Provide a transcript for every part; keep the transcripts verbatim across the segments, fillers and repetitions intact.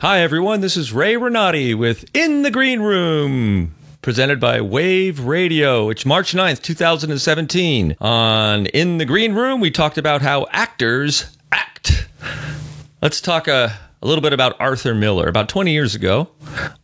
Hi, everyone. This is Ray Renati with In the Green Room, presented by Wave Radio. It's March ninth, two thousand seventeen. On In the Green Room, we talked about how actors act. Let's talk a, a little bit about Arthur Miller. About twenty years ago,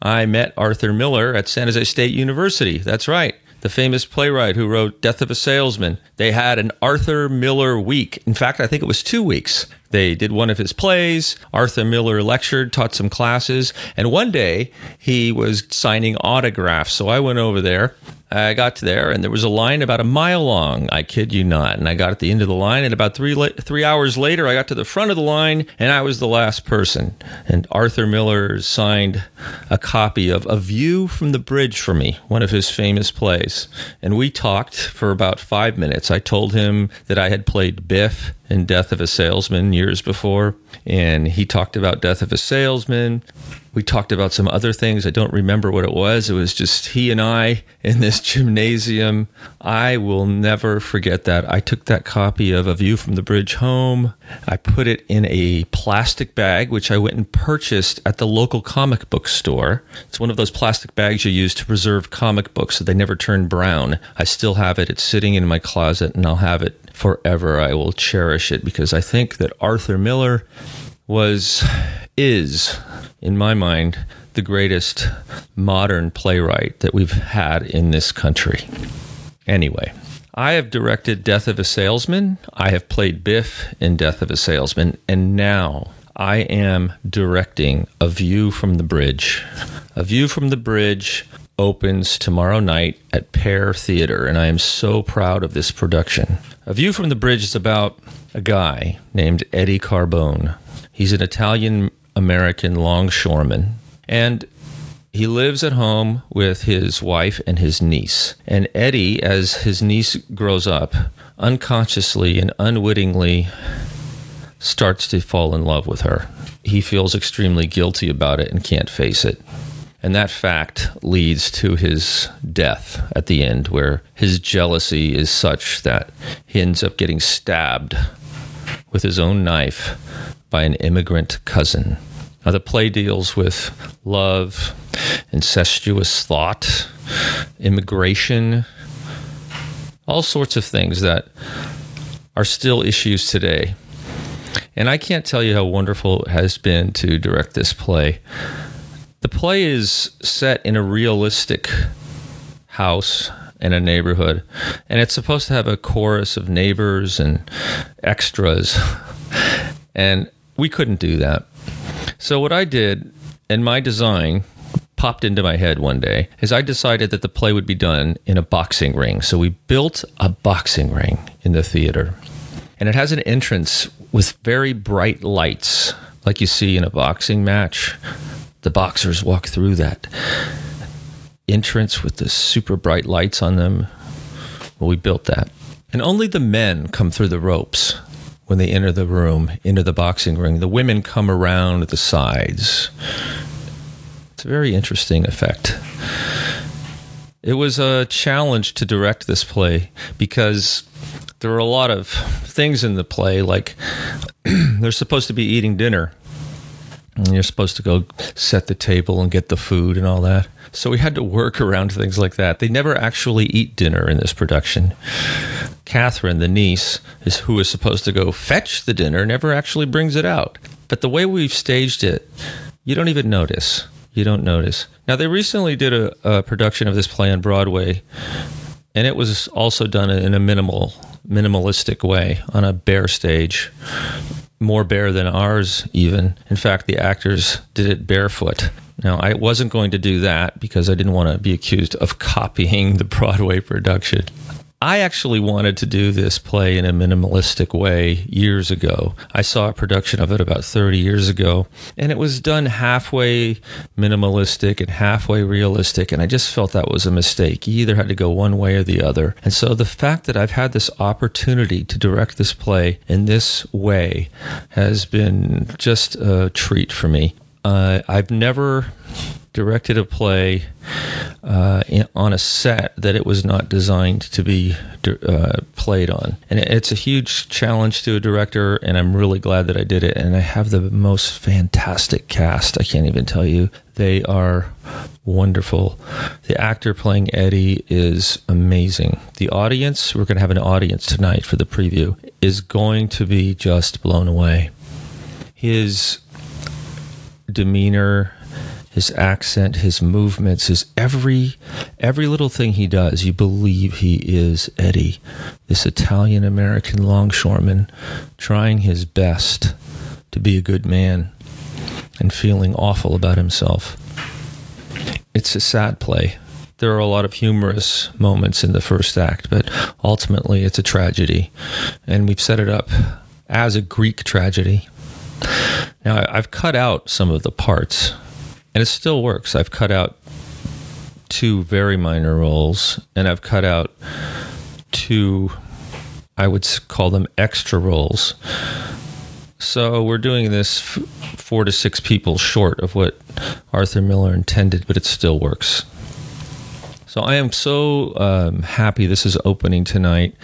I met Arthur Miller at San Jose State University. That's right. The famous playwright who wrote Death of a Salesman. They had an Arthur Miller week. In fact, I think it was two weeks. They did one of his plays. Arthur Miller lectured, taught some classes. And one day, he was signing autographs. So I went over there. I got there, and there was a line about a mile long. I kid you not. And I got at the end of the line, and about three la- three hours later, I got to the front of the line, and I was the last person. And Arthur Miller signed a copy of A View from the Bridge for me, one of his famous plays. And we talked for about five minutes. I told him that I had played Biff in Death of a Salesman years before, and he talked about Death of a Salesman. We talked about some other things. I don't remember what it was. It was just he and I in this gymnasium. I will never forget that. I took that copy of A View from the Bridge home. I put it in a plastic bag, which I went and purchased at the local comic book store. It's one of those plastic bags you use to preserve comic books so they never turn brown. I still have it. It's sitting in my closet, and I'll have it forever. I will cherish it because I think that Arthur Miller was, is, in my mind, the greatest modern playwright that we've had in this country. Anyway, I have directed Death of a Salesman. I have played Biff in Death of a Salesman. And now I am directing A View from the Bridge. A View from the Bridge opens tomorrow night at Pear Theater, and I am so proud of this production. A View from the Bridge is about a guy named Eddie Carbone. He's an Italian-American longshoreman, and he lives at home with his wife and his niece. And Eddie, as his niece grows up, unconsciously and unwittingly starts to fall in love with her. He feels extremely guilty about it and can't face it. And that fact leads to his death at the end, where his jealousy is such that he ends up getting stabbed with his own knife by an immigrant cousin. Now, the play deals with love, incestuous thought, immigration, all sorts of things that are still issues today. And I can't tell you how wonderful it has been to direct this play. The play is set in a realistic house in a neighborhood, and it's supposed to have a chorus of neighbors and extras, and we couldn't do that. So what I did, and my design popped into my head one day, is I decided that the play would be done in a boxing ring. So we built a boxing ring in the theater, and it has an entrance with very bright lights, like you see in a boxing match. The boxers walk through that entrance with the super bright lights on them. Well, we built that. And only the men come through the ropes when they enter the room, into the boxing ring. The women come around the sides. It's a very interesting effect. It was a challenge to direct this play because there were a lot of things in the play, like they're supposed to be eating dinner. And you're supposed to go set the table and get the food and all that. So we had to work around things like that. They never actually eat dinner in this production. Catherine, the niece, is who is supposed to go fetch the dinner, never actually brings it out. But the way we've staged it, you don't even notice. You don't notice. Now, they recently did a, a production of this play on Broadway, and it was also done in a minimal, minimalistic way on a bare stage. More bare than ours, even. In fact, the actors did it barefoot. Now, I wasn't going to do that because I didn't want to be accused of copying the Broadway production. I actually wanted to do this play in a minimalistic way years ago. I saw a production of it about thirty years ago, and it was done halfway minimalistic and halfway realistic, and I just felt that was a mistake. You either had to go one way or the other. And so the fact that I've had this opportunity to direct this play in this way has been just a treat for me. Uh, I've never directed a play uh, on a set that it was not designed to be uh, played on. And it's a huge challenge to a director, and I'm really glad that I did it. And I have the most fantastic cast. I can't even tell you. They are wonderful. The actor playing Eddie is amazing. The audience, we're going to have an audience tonight for the preview, is going to be just blown away. His demeanor, his accent, his movements, his every every little thing he does, you believe he is Eddie, this Italian-American longshoreman trying his best to be a good man and feeling awful about himself. It's a sad play. There are a lot of humorous moments in the first act, but ultimately it's a tragedy. And we've set it up as a Greek tragedy. Now, I've cut out some of the parts, and it still works. I've cut out two very minor roles, and I've cut out two, I would call them extra roles. So we're doing this four to six people short of what Arthur Miller intended, but it still works. So I am so um, happy this is opening tonight.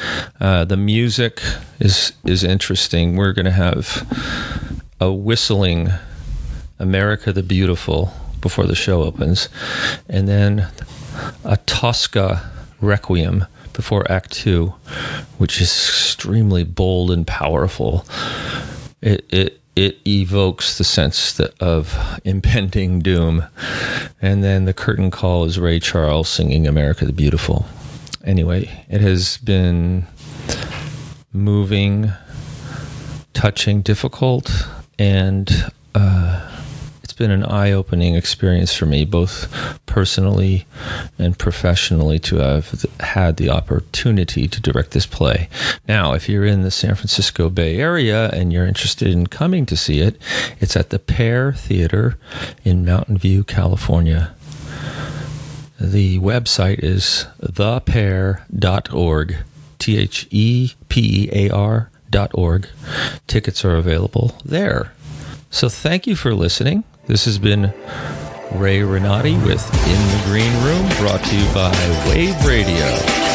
Uh, the music is is interesting. We're going to have a whistling America the Beautiful before the show opens, and then a Tosca Requiem before Act Two, which is extremely bold and powerful. It it it evokes the sense that of impending doom. And then the curtain call is Ray Charles singing America the Beautiful. Anyway, it has been moving, touching, difficult, and uh, it's been an eye-opening experience for me, both personally and professionally, to have had the opportunity to direct this play. Now, if you're in the San Francisco Bay Area and you're interested in coming to see it, it's at the Pear Theater in Mountain View, California. The website is the pear dot org, T H E P E A R dot org. Tickets are available there. So thank you for listening. This has been Ray Renati with In the Green Room, brought to you by Wave Radio.